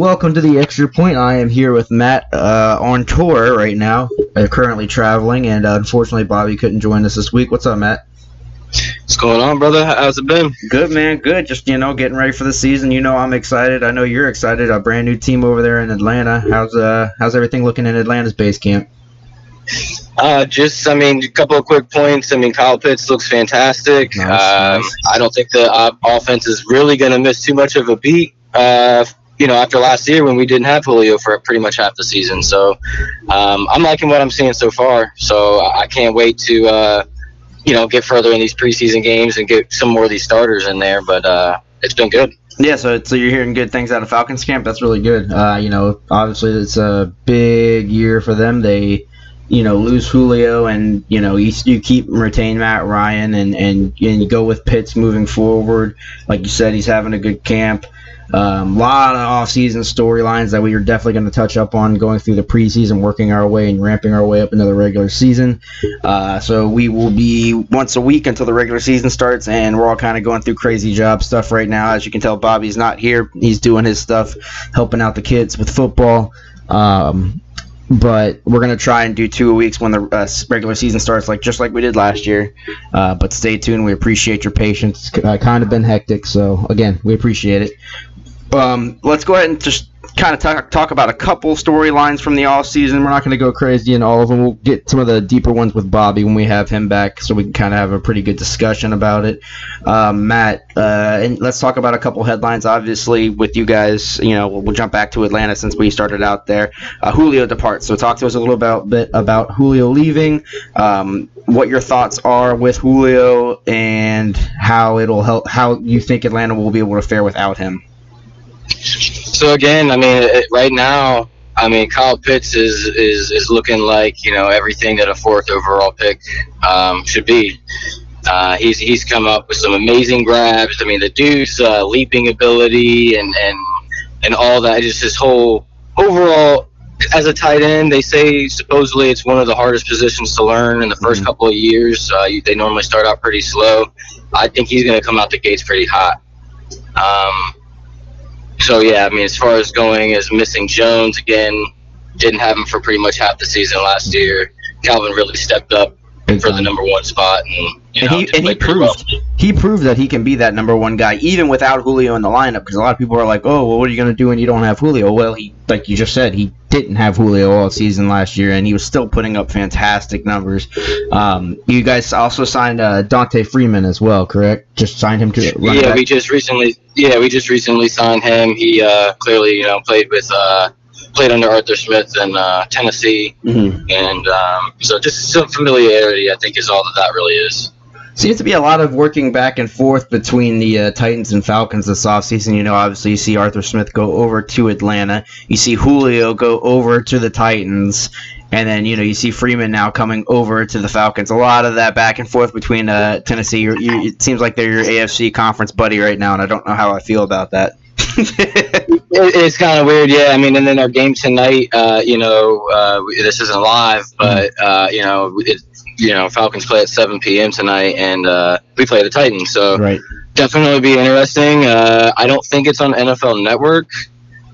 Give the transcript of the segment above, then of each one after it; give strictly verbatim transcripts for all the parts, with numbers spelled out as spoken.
Welcome to the Extra Point. I am here with Matt uh, on tour right now, uh, currently traveling, and uh, unfortunately Bobby couldn't join us this week. What's up, Matt? What's going on, brother? How's it been? Good, man. Good. Just, you know, getting ready for the season. You know, I'm excited. I know you're excited. A brand new team over there in Atlanta. How's uh, how's everything looking in Atlanta's base camp? Uh, just, I mean, a couple of quick points. I mean, Kyle Pitts looks fantastic. Nice, um, nice. I don't think the uh, offense is really going to miss too much of a beat, uh, you know, after last year when we didn't have Julio for pretty much half the season. So um, I'm liking what I'm seeing so far. So I can't wait to, uh, you know, get further in these preseason games and get some more of these starters in there. But uh, it's been good. Yeah, so so you're hearing good things out of Falcons camp. That's really good. Uh, you know, obviously it's a big year for them. They... You know, lose Julio, and you know you, you keep and retain Matt Ryan, and and and you go with Pitts moving forward. Like you said, he's having a good camp. A um, lot of off-season storylines that we are definitely going to touch up on going through the preseason, working our way and ramping our way up into the regular season. Uh, so we will be once a week until the regular season starts, and we're all kind of going through crazy job stuff right now. As you can tell, Bobby's not here. He's doing his stuff, helping out the kids with football. Um, But we're going to try and do two weeks when the uh, regular season starts, like just like we did last year. Uh, but stay tuned. We appreciate your patience. It's uh, kind of been hectic, so, again, we appreciate it. Um, let's go ahead and just kind of talk, talk about a couple storylines from the offseason. We're not going to go crazy in all of them. We'll get some of the deeper ones with Bobby when we have him back so we can kind of have a pretty good discussion about it. Uh, Matt, uh, and let's talk about a couple headlines. Obviously, with you guys, you know, we'll, we'll jump back to Atlanta since we started out there. Uh, Julio departs. So talk to us a little about, bit about Julio leaving, um, what your thoughts are with Julio, and how it'll help, how you think Atlanta will be able to fare without him. So again, I mean, it, right now, I mean, Kyle Pitts is, is, is looking like, you know, everything that a fourth overall pick um, should be. Uh, he's he's come up with some amazing grabs. I mean, the dude's uh, leaping ability and, and and all that. Just his whole overall as a tight end, they say supposedly it's one of the hardest positions to learn in the first mm-hmm. couple of years. Uh, they normally start out pretty slow. I think he's going to come out the gates pretty hot. Um, So, yeah, I mean, as far as going as missing Jones, again, didn't have him for pretty much half the season last year. Calvin Ridley stepped up Big for time. The number one spot. And, you and know, he, and he proved well. he proved that he can be that number one guy, even without Julio in the lineup, because a lot of people are like, oh, well, what are you going to do when you don't have Julio? Well, he, like you just said, he didn't have Julio all season last year, and he was still putting up fantastic numbers. Um, you guys also signed uh, Dante Freeman as well, correct? Just signed him to yeah. Back. We just recently, yeah, we just recently signed him. He uh, clearly, you know, played with uh, played under Arthur Smith in uh, Tennessee, mm-hmm. and um, so just some familiarity, I think, is all that that really is. Seems to be a lot of working back and forth between the uh, Titans and Falcons this offseason. You know, obviously you see Arthur Smith go over to Atlanta. You see Julio go over to the Titans. And then, you know, you see Freeman now coming over to the Falcons. A lot of that back and forth between uh, Tennessee. You're, you, it seems like they're your A F C conference buddy right now, and I don't know how I feel about that. it, it's kind of weird, yeah. I mean, and then our game tonight, uh, you know, uh, this isn't live, but, uh, you know, it's, you know, Falcons play at seven p.m. tonight, and uh, we play the Titans. So right. Definitely be interesting. Uh, I don't think it's on N F L Network,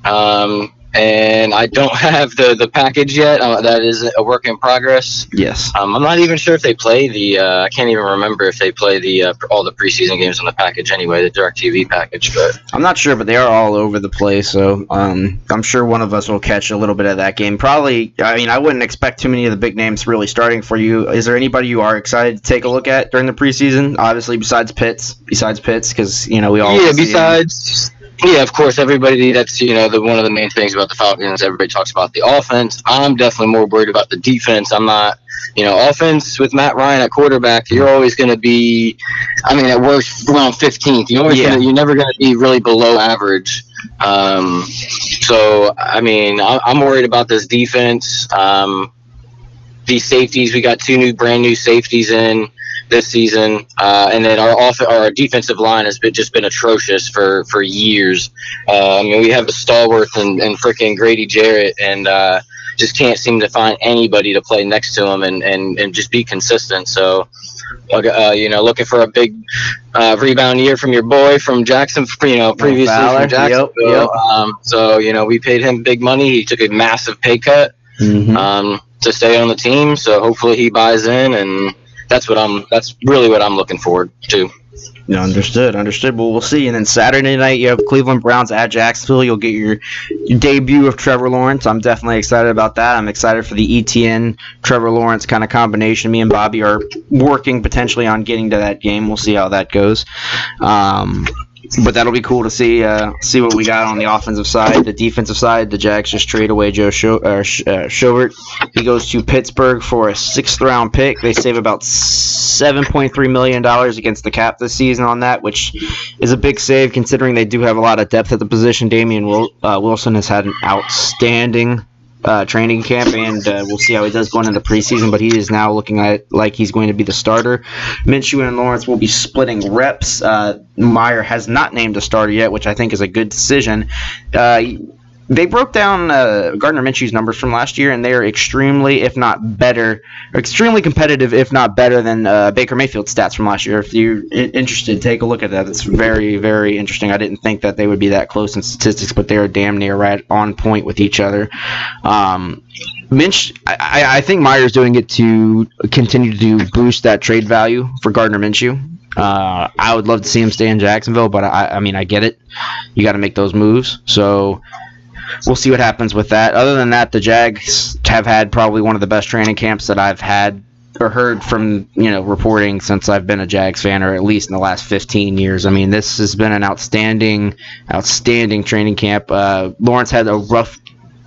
um, and I don't have the, the package yet. Uh, that is a work in progress. Yes. Um, I'm not even sure if they play the uh, – I can't even remember if they play the uh, all the preseason games on the package anyway, the DirecTV package. But I'm not sure, but they are all over the place, so um, I'm sure one of us will catch a little bit of that game. Probably – I mean, I wouldn't expect too many of the big names really starting for you. Is there anybody you are excited to take a look at during the preseason? Obviously, besides Pitts, besides Pitts because, you know, we all – Yeah, besides – Yeah, of course, everybody, that's, you know, the one of the main things about the Falcons, everybody talks about the offense. I'm definitely more worried about the defense. I'm not, you know, offense with Matt Ryan at quarterback, you're always going to be, I mean, at worst, around fifteenth. You're, always yeah. gonna, you're never going to be really below average. Um, so, I mean, I'm worried about this defense. Um, the safeties, we got two new brand new safeties in this season, uh, and then our off- our defensive line has been, just been atrocious for, for years. Uh, I mean, we have the Stallworth and, and freaking Grady Jarrett, and uh, just can't seem to find anybody to play next to him and, and, and just be consistent. So, uh, you know, looking for a big uh, rebound year from your boy from Jackson, you know, previously Valor, from Jacksonville. Yep, yep. Um, so, you know, we paid him big money. He took a massive pay cut mm-hmm. um, to stay on the team. So hopefully he buys in, and that's what I'm. That's really what I'm looking forward to. No, understood, understood. Well, we'll see. And then Saturday night, you have Cleveland Browns at Jacksonville. You'll get your debut of Trevor Lawrence. I'm definitely excited about that. I'm excited for the E T N, Trevor Lawrence kind of combination. Me and Bobby are working potentially on getting to that game. We'll see how that goes. Um, but that'll be cool to see. Uh, see what we got on the offensive side, the defensive side. The Jags just trade away Joe Scho- uh, Schobert. He goes to Pittsburgh for a sixth round pick. They save about seven point three million dollars against the cap this season on that, which is a big save considering they do have a lot of depth at the position. Damian Wil- uh, Wilson has had an outstanding uh, training camp, and uh, we'll see how he does going into the preseason, but he is now looking at, like he's going to be the starter. Minshew and Lawrence will be splitting reps. Uh, Meyer has not named a starter yet, which I think is a good decision. Uh, they broke down uh, Gardner Minshew's numbers from last year, and they are extremely, if not better, extremely competitive, if not better, than uh, Baker Mayfield's stats from last year. If you're interested, take a look at that. It's very, very interesting. I didn't think that they would be that close in statistics, but they are damn near right on point with each other. Um, Minsh, I, I think Meyer's doing it to continue to boost that trade value for Gardner Minshew. Uh, I would love to see him stay in Jacksonville, but I, I mean, I get it. You got to make those moves, so we'll see what happens with that. Other than that, the Jags have had probably one of the best training camps that I've had or heard from, you know, reporting since I've been a Jags fan, or at least in the last fifteen years. I mean, this has been an outstanding, outstanding training camp. Uh, Lawrence had a rough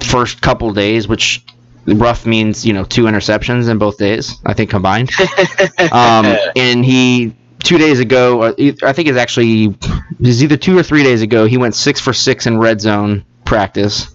first couple days, which rough means, you know, two interceptions in both days, I think, combined. um, and he... Two days ago, I think it's actually it was either two or three days ago, he went six for six in red zone practice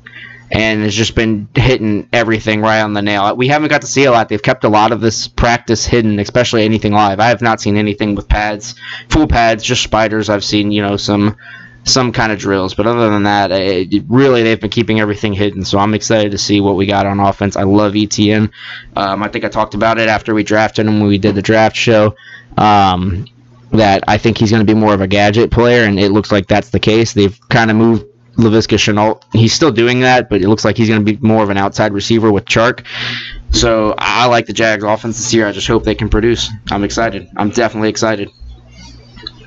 and has just been hitting everything right on the nail. We haven't got to see a lot. They've kept a lot of this practice hidden, especially anything live. I have not seen anything with pads, full pads, just spiders. I've seen, you know, some some kind of drills. But other than that, it, really, they've been keeping everything hidden. So I'm excited to see what we got on offense. I love E T N. Um, I think I talked about it after we drafted him when we did the draft show. Um... that I think he's going to be more of a gadget player, and it looks like that's the case. They've kind of moved Laviska Shenault. He's still doing that, but it looks like he's going to be more of an outside receiver with Chark. So I like the Jags' offense this year. I just hope they can produce. I'm excited. I'm definitely excited.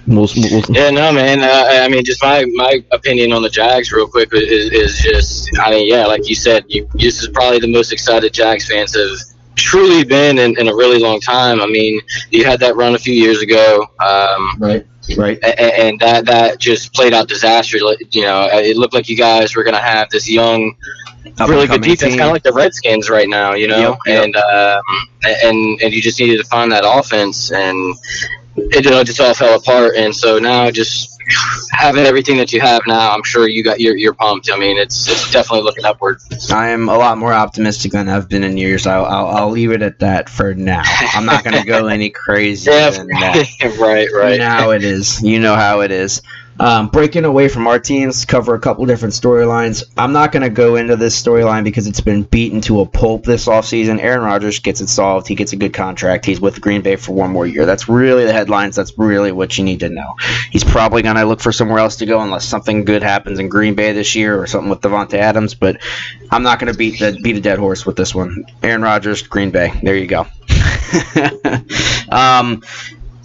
We'll, we'll, yeah, no, man. Uh, I mean, just my, my opinion on the Jags real quick is, is just, I mean, yeah, like you said, you, this is probably the most excited Jags fans have truly been in, in a really long time. I mean, you had that run a few years ago, um, right, right, and, and that that just played out disastrously. You know, it looked like you guys were going to have this young, really good defense, kind of like the Redskins right now. You know, yep, yep. and um, and and you just needed to find that offense, and it you know, just all fell apart. And so now, just having everything that you have now, I'm sure you got you're, you're pumped. I mean, it's it's definitely looking upward. I am a lot more optimistic than I've been in years. I'll I'll, I'll leave it at that for now. I'm not going to go any crazier yeah, than that. Right, right. Now it is. You know how it is. Um, breaking away from our teams, cover a couple different storylines. I'm not going to go into this storyline because it's been beaten to a pulp this offseason. Aaron Rodgers gets it solved. He gets a good contract. He's with Green Bay for one more year. That's really the headlines. That's really what you need to know. He's probably going to look for somewhere else to go unless something good happens in Green Bay this year or something with Devontae Adams, but I'm not going to beat the, beat a dead horse with this one. Aaron Rodgers, Green Bay. There you go. um...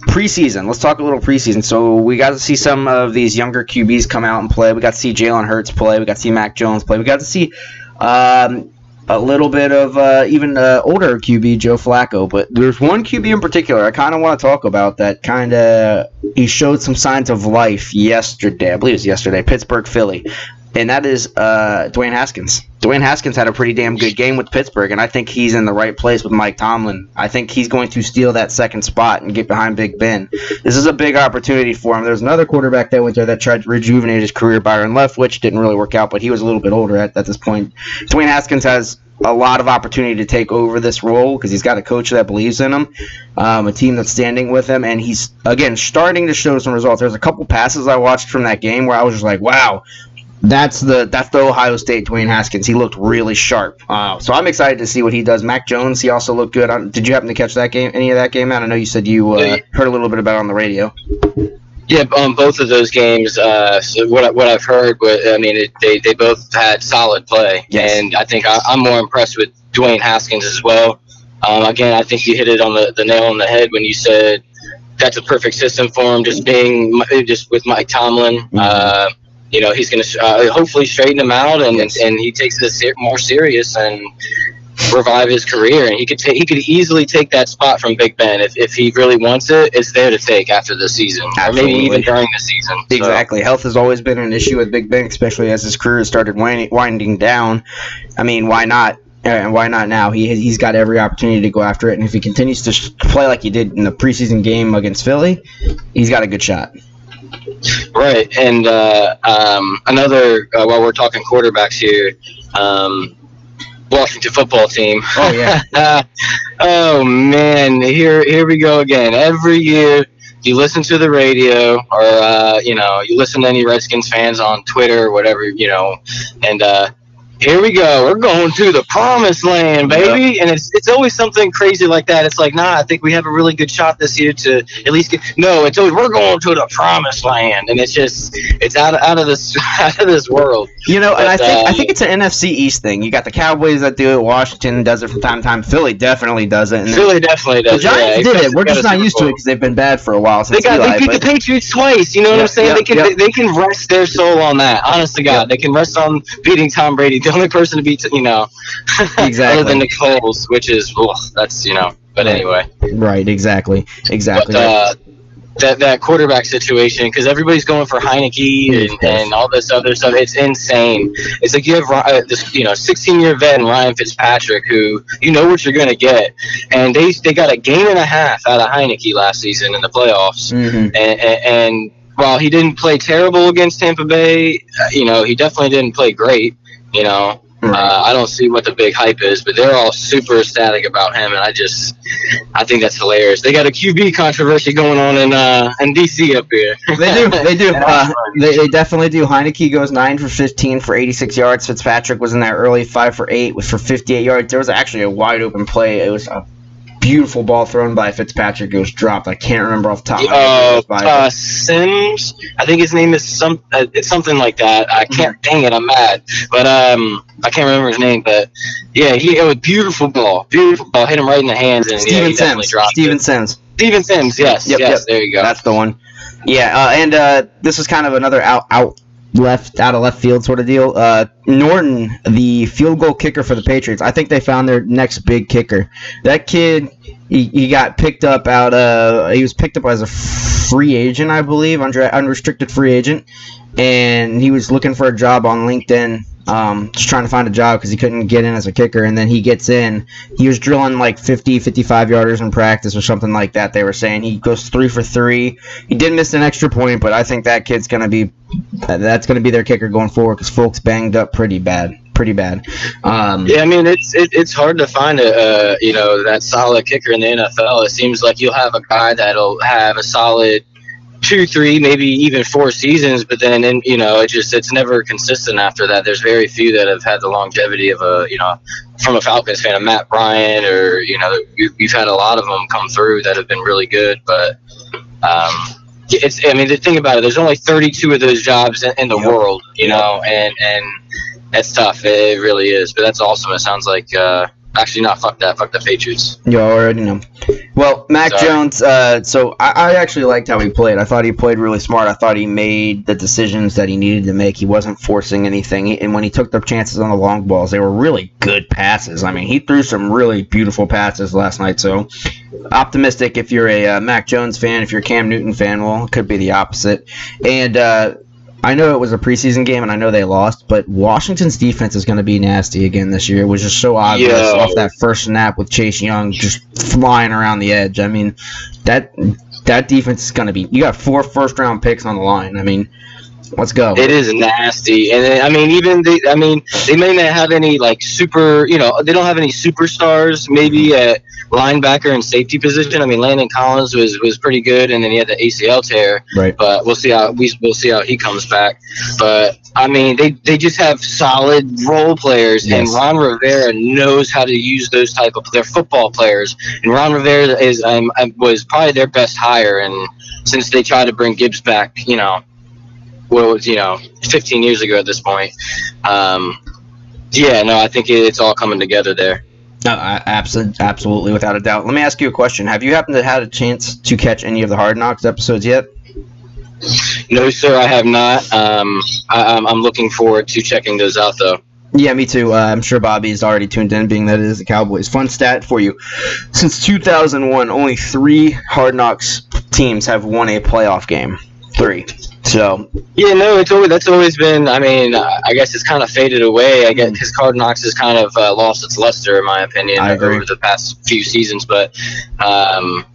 Preseason. Let's talk a little preseason. So we got to see some of these younger Q Bs come out and play. We got to see Jalen Hurts play. We got to see Mac Jones play. We got to see um, a little bit of uh, even uh, older Q B, Joe Flacco. But there's one Q B in particular I kind of want to talk about that kind of he showed some signs of life yesterday. I believe it was yesterday. Pittsburgh, Philly. And that is uh, Dwayne Haskins. Dwayne Haskins had a pretty damn good game with Pittsburgh, and I think he's in the right place with Mike Tomlin. I think he's going to steal that second spot and get behind Big Ben. This is a big opportunity for him. There's another quarterback that went there that tried to rejuvenate his career, Byron Leftwich, didn't really work out, but he was a little bit older at, at this point. Dwayne Haskins has – a lot of opportunity to take over this role because he's got a coach that believes in him, um, a team that's standing with him, and he's, again, starting to show some results. There's a couple passes I watched from that game where I was just like, wow, that's the that's the Ohio State Dwayne Haskins. He looked really sharp. Uh, so I'm excited to see what he does. Mac Jones, he also looked good. I, did you happen to catch that game? Any of that game out? I know you said you uh, yeah, yeah. heard a little bit about it on the radio. Yeah, um, both of those games, uh, so what, I, what I've heard, I mean, it, they, they both had solid play. Yes. And I think I, I'm more impressed with Dwayne Haskins as well. Um, again, I think you hit it on the, the nail on the head when you said that's a perfect system for him, just being just with Mike Tomlin. Mm-hmm. Uh, you know, he's going to uh, hopefully straighten him out, and, yes. and, and he takes this more serious and revive his career, and he could take he could easily take that spot from Big Ben if, if he really wants it. It's there to take after the season. Absolutely. Or maybe even during the season. Exactly. So. Health has always been an issue with Big Ben, especially as his career started winding down. I mean, why not? And why not now? He, he's got every opportunity to go after it, and if he continues to sh- play like he did in the preseason game against Philly, he's got a good shot. Right, and uh, um, another, uh, while we're talking quarterbacks here, um, Washington football team. Oh yeah. Oh man, here here we go again. Every year you listen to the radio, or uh, you know, you listen to any Redskins fans on Twitter or whatever, you know, and uh, here we go. We're going to the promised land, baby. Yep. And it's it's always something crazy like that. It's like, nah, I think we have a really good shot this year to at least get. No, it's always we're going to the promised land, and it's just it's out of, out of this out of this world. You know, but, and I think uh, I think it's an N F C East thing. You got the Cowboys that do it, Washington does it from time to time. Philly definitely does it. And Philly definitely does. The Giants yeah, did it. We're just not used to it because they've been bad for a while since they got Eli, they beat but, the Patriots twice. You know what yeah, I'm saying? Yeah, they can yeah. they, they can rest their soul on that. Honest to God, yeah. they can rest on beating Tom Brady. The only person to beat, you know, exactly. other than the Colts, which is, ugh, that's, you know, but anyway. Right, exactly, exactly. But, uh, that that quarterback situation, because everybody's going for Heineke and, and all this other stuff, it's insane. It's like you have uh, this, you know, sixteen-year vet Ryan Fitzpatrick, who you know what you're going to get, and they they got a game and a half out of Heineke last season in the playoffs, mm-hmm. and, and, and while he didn't play terrible against Tampa Bay, you know, he definitely didn't play great. You know, right. uh, I don't see what the big hype is, but they're all super ecstatic about him, and I just, I think that's hilarious. They got a Q B controversy going on in uh, in D C up here. They do, they do, uh, they, they definitely do. Heineke goes nine for fifteen for eighty-six yards. Fitzpatrick was in that early, five for eight was for fifty-eight yards. There was actually a wide open play. It was a beautiful ball thrown by Fitzpatrick. It was dropped. I can't remember off the top. Oh, uh, uh, Sims. I think his name is some. Uh, it's something like that. I can't. Dang it, I'm mad. But um, I can't remember his name. But yeah, he it was beautiful ball. Beautiful ball. Hit him right in the hands, and Steven yeah, he Sims. definitely dropped Steven it. Sims. Steven Sims. Yes. Yep, yes. Yep. There you go. That's the one. Yeah. Uh, and uh, this was kind of another out out. Left out of left field sort of deal. Uh, Norton, the field goal kicker for the Patriots, I think they found their next big kicker. That kid, he, he got picked up out. Uh, he was picked up as a free agent, I believe, under unrestricted free agent, and he was looking for a job on LinkedIn. Um, just trying to find a job because he couldn't get in as a kicker, and then he gets in. He was drilling like fifty, fifty-five yarders in practice or something like that, they were saying. He goes three for three. He did miss an extra point, but I think that kid's going to be that's going to be their kicker going forward because folks banged up pretty bad. Pretty bad. Um, yeah, I mean, it's it, it's hard to find a uh, you know that solid kicker in the N F L. It seems like you'll have a guy that'll have a solid two, three, maybe even four seasons, but then, and, you know, it just it's never consistent after that. There's very few that have had the longevity of a, you know, from a Falcons fan, a Matt Bryant, or, you know, you, you've had a lot of them come through that have been really good, but um, it's, I mean, the thing about it, there's only thirty-two of those jobs in, in the yep. world, you know, and, and that's tough. It really is, but that's awesome. It sounds like, uh, Actually, not fuck that. Fuck the Patriots. You already know. Well, Mac Sorry. Jones, uh, so I, I actually liked how he played. I thought he played really smart. I thought he made the decisions that he needed to make. He wasn't forcing anything. And when he took the chances on the long balls, they were really good passes. I mean, he threw some really beautiful passes last night. So optimistic if you're a uh, Mac Jones fan. If you're a Cam Newton fan, well, it could be the opposite. And uh, I know it was a preseason game, and I know they lost, but Washington's defense is going to be nasty again this year. It was just so obvious Yo. off that first snap with Chase Young just flying around the edge. I mean, that that defense is going to be – you got four first-round picks on the line. I mean, Let's go. It is nasty, and it, I mean, even they, I mean, they may not have any like super, you know, they don't have any superstars. Maybe at linebacker and safety position. I mean, Landon Collins was, was pretty good, and then he had the A C L tear. Right. But we'll see how we we'll see how he comes back. But I mean, they, they just have solid role players, yes. and Ron Rivera knows how to use those type of their football players. And Ron Rivera is um, was probably their best hire, and since they tried to bring Gibbs back, you know. Well, you know, fifteen years ago at this point. Um, yeah, no, I think it's all coming together there. No, absolutely, absolutely, without a doubt. Let me ask you a question. Have you happened to have had a chance to catch any of the Hard Knocks episodes yet? No, sir, I have not. Um, I, I'm looking forward to checking those out, though. Yeah, me too. Uh, I'm sure Bobby's already tuned in, being that it is the Cowboys. Fun stat for you. Since two thousand one, only three Hard Knocks teams have won a playoff game. Three. So yeah, no, it's always that's always been. I mean, uh, I guess it's kind of faded away. I guess because Hard Knocks has kind of uh, lost its luster, in my opinion, I over agree. the past few seasons. But um,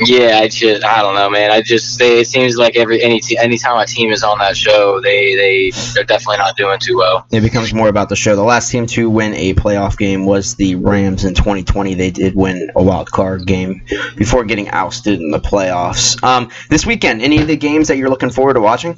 yeah, I just I don't know, man. I just they, it seems like every any te- any time a team is on that show, they they they're definitely not doing too well. It becomes more about the show. The last team to win a playoff game was the Rams in twenty twenty. They did win a wild card game before getting ousted in the playoffs. Um, this weekend, any of the games that you're looking forward to watching?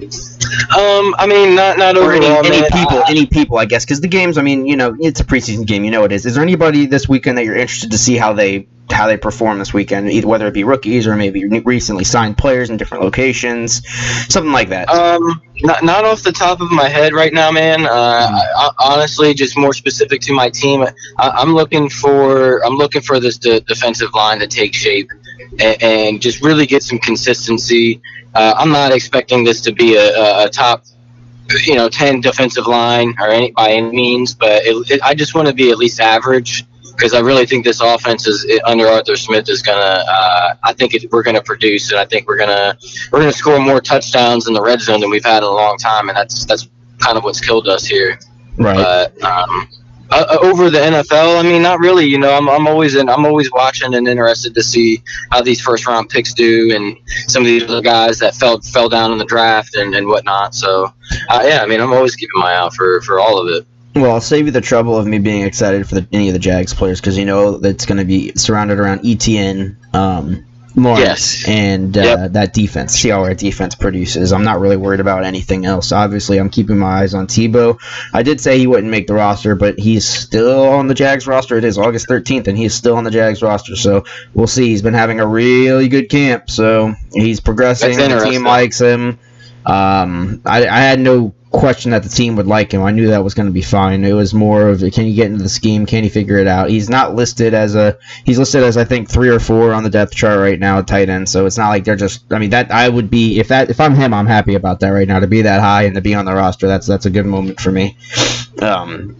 Um, I mean, not not or overall. Any, any people, uh, any people, I guess, because the games. I mean, you know, it's a preseason game. You know, it is. Is there anybody this weekend that you're interested to see how they? how they perform this weekend, either whether it be rookies or maybe recently signed players in different locations, something like that? Um, not, not off the top of my head right now, man. Uh, I, I, honestly, just more specific to my team, I, I'm looking for I'm looking for this de- defensive line to take shape and, and just really get some consistency. Uh, I'm not expecting this to be a, a, a top, you know, ten defensive line or any by any means, but it, it, I just want to be at least average. Because I really think this offense is under Arthur Smith is gonna. Uh, I think it, we're gonna produce, and I think we're gonna we're gonna score more touchdowns in the red zone than we've had in a long time, and that's that's kind of what's killed us here. Right. But um, uh, over the N F L, I mean, not really. You know, I'm I'm always in, I'm always watching and interested to see how these first round picks do, and some of these other guys that fell fell down in the draft and, and whatnot. So uh, yeah, I mean, I'm always keeping my eye out for, for all of it. Well, I'll save you the trouble of me being excited for the, any of the Jags players, because you know that's going to be surrounded around E T N, um, Lawrence, yes. and uh, yep. that defense. See how our defense produces. I'm not really worried about anything else. Obviously, I'm keeping my eyes on Tebow. I did say he wouldn't make the roster, but he's still on the Jags roster. It is August thirteenth, and he's still on the Jags roster. So we'll see. He's been having a really good camp, so he's progressing. The team likes him. Um, I, I had no question that the team would like him. I knew that was going to be fine. It was more of, can you get into the scheme? Can you figure it out? He's not listed as a he's listed as I think three or four on the depth chart right now at tight end. So it's not like they're just. I mean, that I would be if that if I'm him, I'm happy about that right now, to be that high and to be on the roster. That's that's a good moment for me. Um,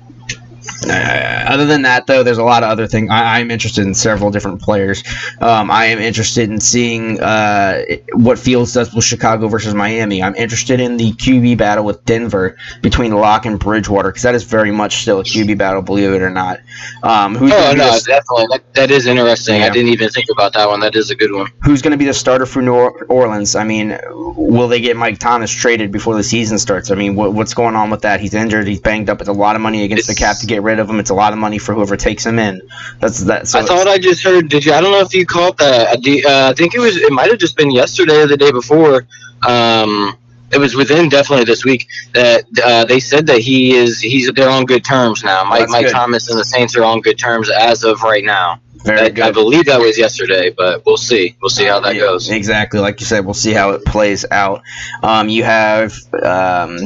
Uh, other than that, though, there's a lot of other things. I am interested in several different players. Um, I am interested in seeing uh, what Fields does with Chicago versus Miami. I'm interested in the Q B battle with Denver between Locke and Bridgewater, because that is very much still a Q B battle, believe it or not. Um, who's oh, no, the, definitely. That, that is interesting. Yeah. I didn't even think about that one. That is a good one. Who's going to be the starter for New Orleans? I mean, will they get Mike Thomas traded before the season starts? I mean, what, what's going on with that? He's injured. He's banged up. It's a lot of money against it's, the cap to get rid of him. It's a lot of money for whoever takes him in. That's that. So I thought I just heard. Did you? I don't know if you caught that. Uh, I think it was. It might have just been yesterday or the day before. Um, it was within definitely this week that uh, they said that he is. He's they're on good terms now. Mike Mike Thomas and the Saints are on good terms as of right now. Very I, good. I believe that was yesterday, but we'll see. We'll see how that yeah, goes. Exactly, like you said, we'll see how it plays out. Um, you have. Um,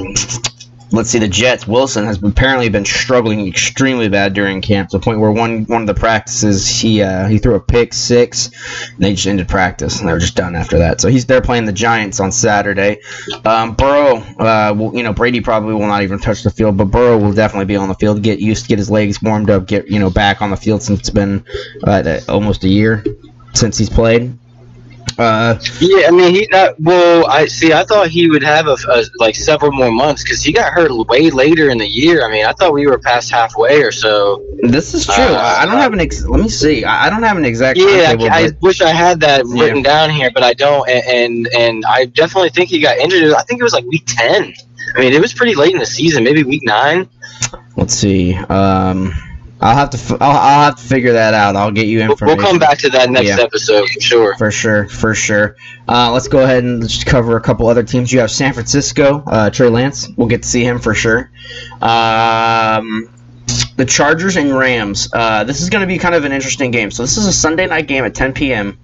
Let's see, the Jets. Wilson has apparently been struggling extremely bad during camp, to the point where one one of the practices, he uh, he threw a pick six, and they just ended practice, and they were just done after that. So he's there playing the Giants on Saturday. Um, Burrow, uh, will, you know, Brady probably will not even touch the field, but Burrow will definitely be on the field, get used to get his legs warmed up, get, you know, back on the field, since it's been uh, almost a year since he's played. Uh, yeah, I mean, he not, well, I see. I thought he would have a, a, like several more months because he got hurt way later in the year. I mean, I thought we were past halfway or so. This is true. Uh, I don't have an. Ex- let me see. I don't have an exact. Yeah, I, I wish I had that written yeah. down here, but I don't. And, and and I definitely think he got injured. I think it was like week ten. I mean, it was pretty late in the season, maybe week nine. Let's see. Um, I'll have to. F- I'll, I'll have to figure that out. I'll get you information. We'll come back to that next yeah. episode for sure. For sure. For sure. Uh, let's go ahead and just cover a couple other teams. You have San Francisco. Uh, Trey Lance. We'll get to see him for sure. Um, the Chargers and Rams. Uh, this is going to be kind of an interesting game. So this is a Sunday night game at ten p.m.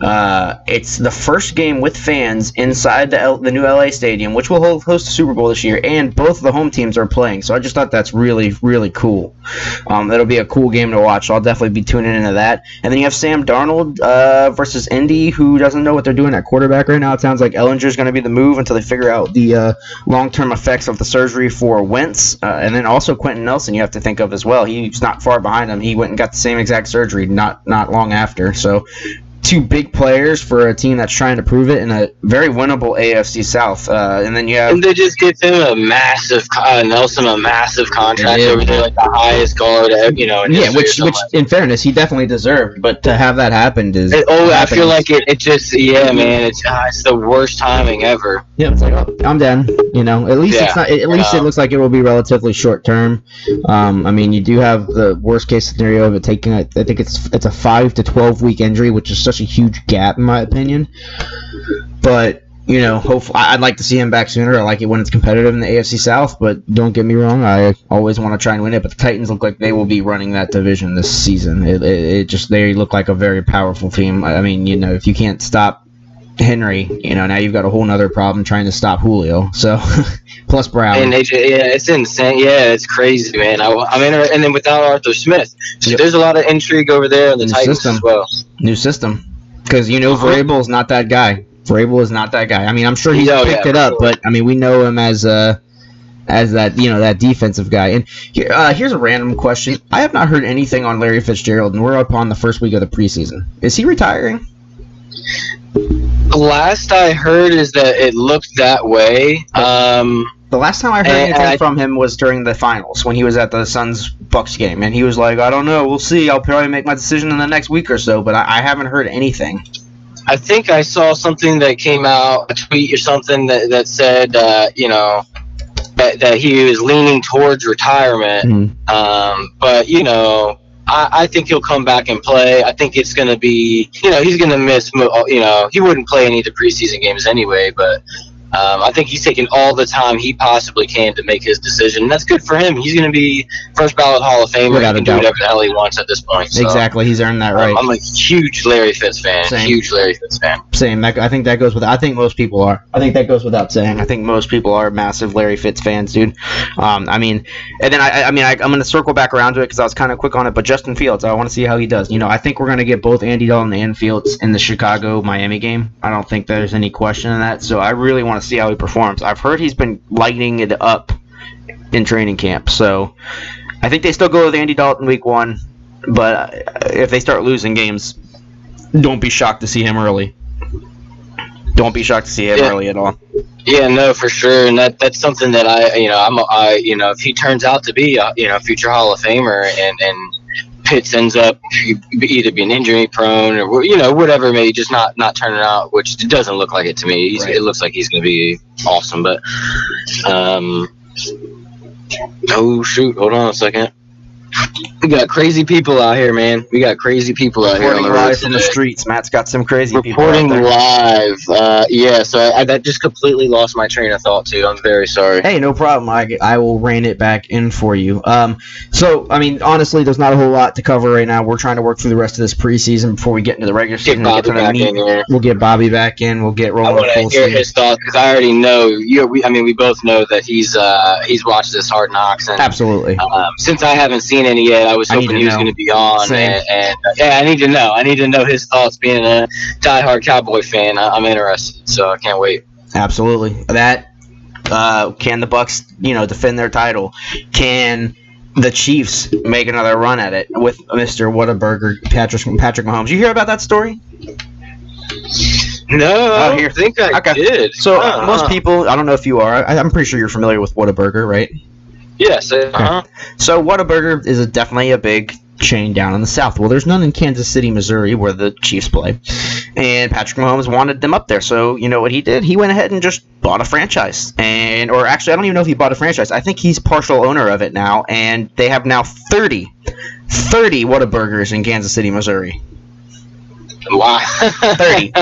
Uh, it's the first game with fans inside the L- the new L A stadium, which will host the Super Bowl this year, and both the home teams are playing. So I just thought that's really, really cool. Um, it'll be a cool game to watch. So I'll definitely be tuning into that. And then you have Sam Darnold uh, versus Indy, who doesn't know what they're doing at quarterback right now. It sounds like Ellinger's going to be the move until they figure out the uh, long-term effects of the surgery for Wentz. Uh, and then also Quentin Nelson you have to think of as well. He's not far behind him. He went and got the same exact surgery not not long after. So two big players for a team that's trying to prove it in a very winnable A F C South. Uh, and then you have... And they just gave him a massive... Uh, Nelson a massive contract over there, like the highest guard, you know... Yeah, which, which in fairness, he definitely deserved, but to have that happen is... It, oh, I feel like it, it just... Yeah, man, it's, uh, it's the worst timing ever. Yeah, it's like, oh, I'm done. You know, at least yeah, it's not... At least um, it looks like it will be relatively short-term. Um, I mean, you do have the worst-case scenario of it taking... I think it's it's a five to twelve week injury, which is such a huge gap in my opinion, but you know, hopefully I'd like to see him back sooner. I like it when it's competitive in the A F C South, but don't get me wrong, I always want to try and win it, but the Titans look like they will be running that division this season. It, it, it just, they look like a very powerful team. I mean, you know, if you can't stop Henry, you know, now you've got a whole nother problem trying to stop Julio. So, plus Brown. And A J, yeah, it's insane. Yeah, it's crazy, man. I, I mean, and then without Arthur Smith, so yep. There's a lot of intrigue over there in the new Titans system. As well. New system, because you know Vrabel is not that guy. Vrabel is not that guy. I mean, I'm sure he's oh, picked yeah, it up, sure. but I mean, we know him as a. Uh, As that, you know, that defensive guy. And here, uh, here's a random question: I have not heard anything on Larry Fitzgerald, and we're upon the first week of the preseason. Is he retiring? Last I heard is that it looked that way. Um, the last time I heard anything I, from him was during the finals when he was at the Suns-Bucks game, and he was like, I don't know, we'll see. I'll probably make my decision in the next week or so, but I, I haven't heard anything. I think I saw something that came out, a tweet or something that, that said, uh, you know, that, that he was leaning towards retirement. Mm-hmm. Um, but, you know... I, I think he'll come back and play. I think it's going to be, you know, he's going to miss, you know, he wouldn't play any of the preseason games anyway, but um, I think he's taking all the time he possibly can to make his decision. And that's good for him. He's going to be first ballot Hall of Famer. Without he can do whatever the hell he wants at this point. So, exactly. He's earned that right. Um, I'm a huge Larry Fitz fan. Same. Huge Larry Fitz fan. Same. I think that goes with, I think most people are. I think that goes without saying. I think most people are massive Larry Fitz fans, dude. Um, I mean, and then I, I mean, I, I'm going to circle back around to it because I was kind of quick on it, but Justin Fields, I want to see how he does. You know, I think we're going to get both Andy Dalton and Fields in the Chicago-Miami game. I don't think there's any question in that, so I really want to see how he performs. I've heard he's been lighting it up in training camp, so I think they still go with Andy Dalton week one, but if they start losing games, don't be shocked to see him early. Don't be shocked to see him yeah. early at all. Yeah, no, for sure, and that that's something that I, you know, I'm, I, you know, if he turns out to be, a, you know, future Hall of Famer, and and Pitts ends up either being injury prone or, you know, whatever, maybe just not not turning out, which doesn't look like it to me. He's, right. It looks like he's going to be awesome, but um, oh shoot, hold on a second. We got crazy people out here, man. We got crazy people out Reporting here. Reporting live from the streets. Matt's got some crazy Reporting people out there. Reporting live. Uh, yeah, so I, I, that just completely lost my train of thought, too. I'm very sorry. Hey, no problem. I, I will rein it back in for you. Um, so, I mean, honestly, there's not a whole lot to cover right now. We're trying to work through the rest of this preseason before we get into the regular season. Get Bobby back in here. We'll get Bobby back in. We'll get rolling. I want to hear his thoughts because I already know. You're, we, I mean, we both know that he's uh, he's watched this Hard Knocks. And, absolutely. Um, since I haven't seen any yet. I was hoping I he was going to be on. And, and uh, yeah, I need to know. I need to know his thoughts. Being a diehard Cowboy fan, I, I'm interested. So I can't wait. Absolutely. That uh, can the Bucs, you know, defend their title? Can the Chiefs make another run at it with Mister Whataburger, Patrick Patrick Mahomes? You hear about that story? No, I don't here. think I okay. did. So uh-huh. most people, I don't know if you are, I, I'm pretty sure you're familiar with Whataburger, right? Yes. Uh-huh. Okay. So Whataburger is a, definitely a big chain down in the South. Well, there's none in Kansas City, Missouri, where the Chiefs play. And Patrick Mahomes wanted them up there. So you know what he did? He went ahead and just bought a franchise. And or actually, I don't even know if he bought a franchise. I think he's partial owner of it now. And they have now thirty, thirty Whataburgers in Kansas City, Missouri. Wow. thirty.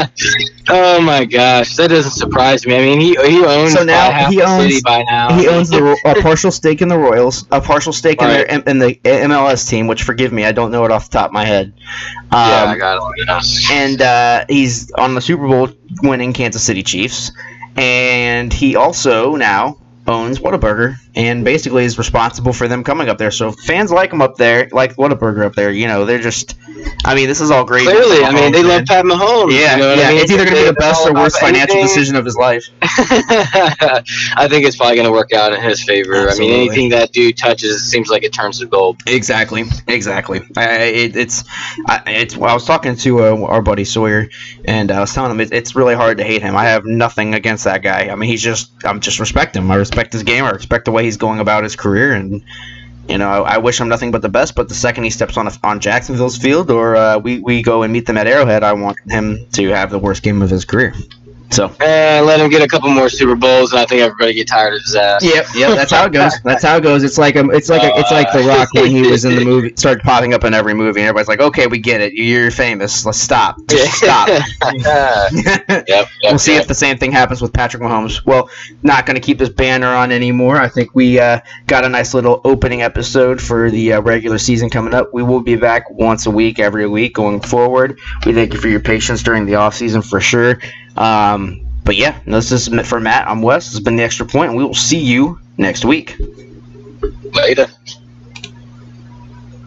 Oh my gosh, that doesn't surprise me. I mean, he he owns so now half he owns, the city by now. He owns the, a partial stake in the Royals, a partial stake right. in, their, in the M L S team. Which, forgive me, I don't know it off the top of my head. Um, yeah, I got it. And uh, he's on the Super Bowl winning Kansas City Chiefs, and he also now owns Whataburger and basically is responsible for them coming up there. So fans like him up there, like Whataburger up there. You know, they're just – I mean, this is all great. Clearly, I mean, they love Pat Mahomes. Yeah, you know yeah. I mean? It's either going to be the best or worst financial decision of his life. I think it's probably going to work out in his favor. Absolutely. I mean, anything that dude touches, it seems like it turns to gold. Exactly, exactly. I, it, it's, I, it's. Well, I was talking to uh, our buddy Sawyer, and I was telling him it, it's really hard to hate him. I have nothing against that guy. I mean, he's just – I'm just respect him. I respect Respect his game. I respect the way he's going about his career, and you know, I, I wish him nothing but the best. But the second he steps on a, on Jacksonville's field, or uh, we we go and meet them at Arrowhead, I want him to have the worst game of his career. So uh, let him get a couple more Super Bowls, and I think everybody get tired of his ass. Yep, yep. That's how it goes. That's how it goes. It's like a, it's like a, it's like The Rock when he was in the movie, started popping up in every movie, and everybody's like, "Okay, we get it. You're famous. Let's stop. Just stop." yep, yep, we'll see yep. if the same thing happens with Patrick Mahomes. Well, not going to keep this banner on anymore. I think we uh, got a nice little opening episode for the uh, regular season coming up. We will be back once a week, every week going forward. We thank you for your patience during the off season for sure. Um, but yeah, this is for Matt. I'm Wes. This has been The Extra Point, and we will see you next week. Later.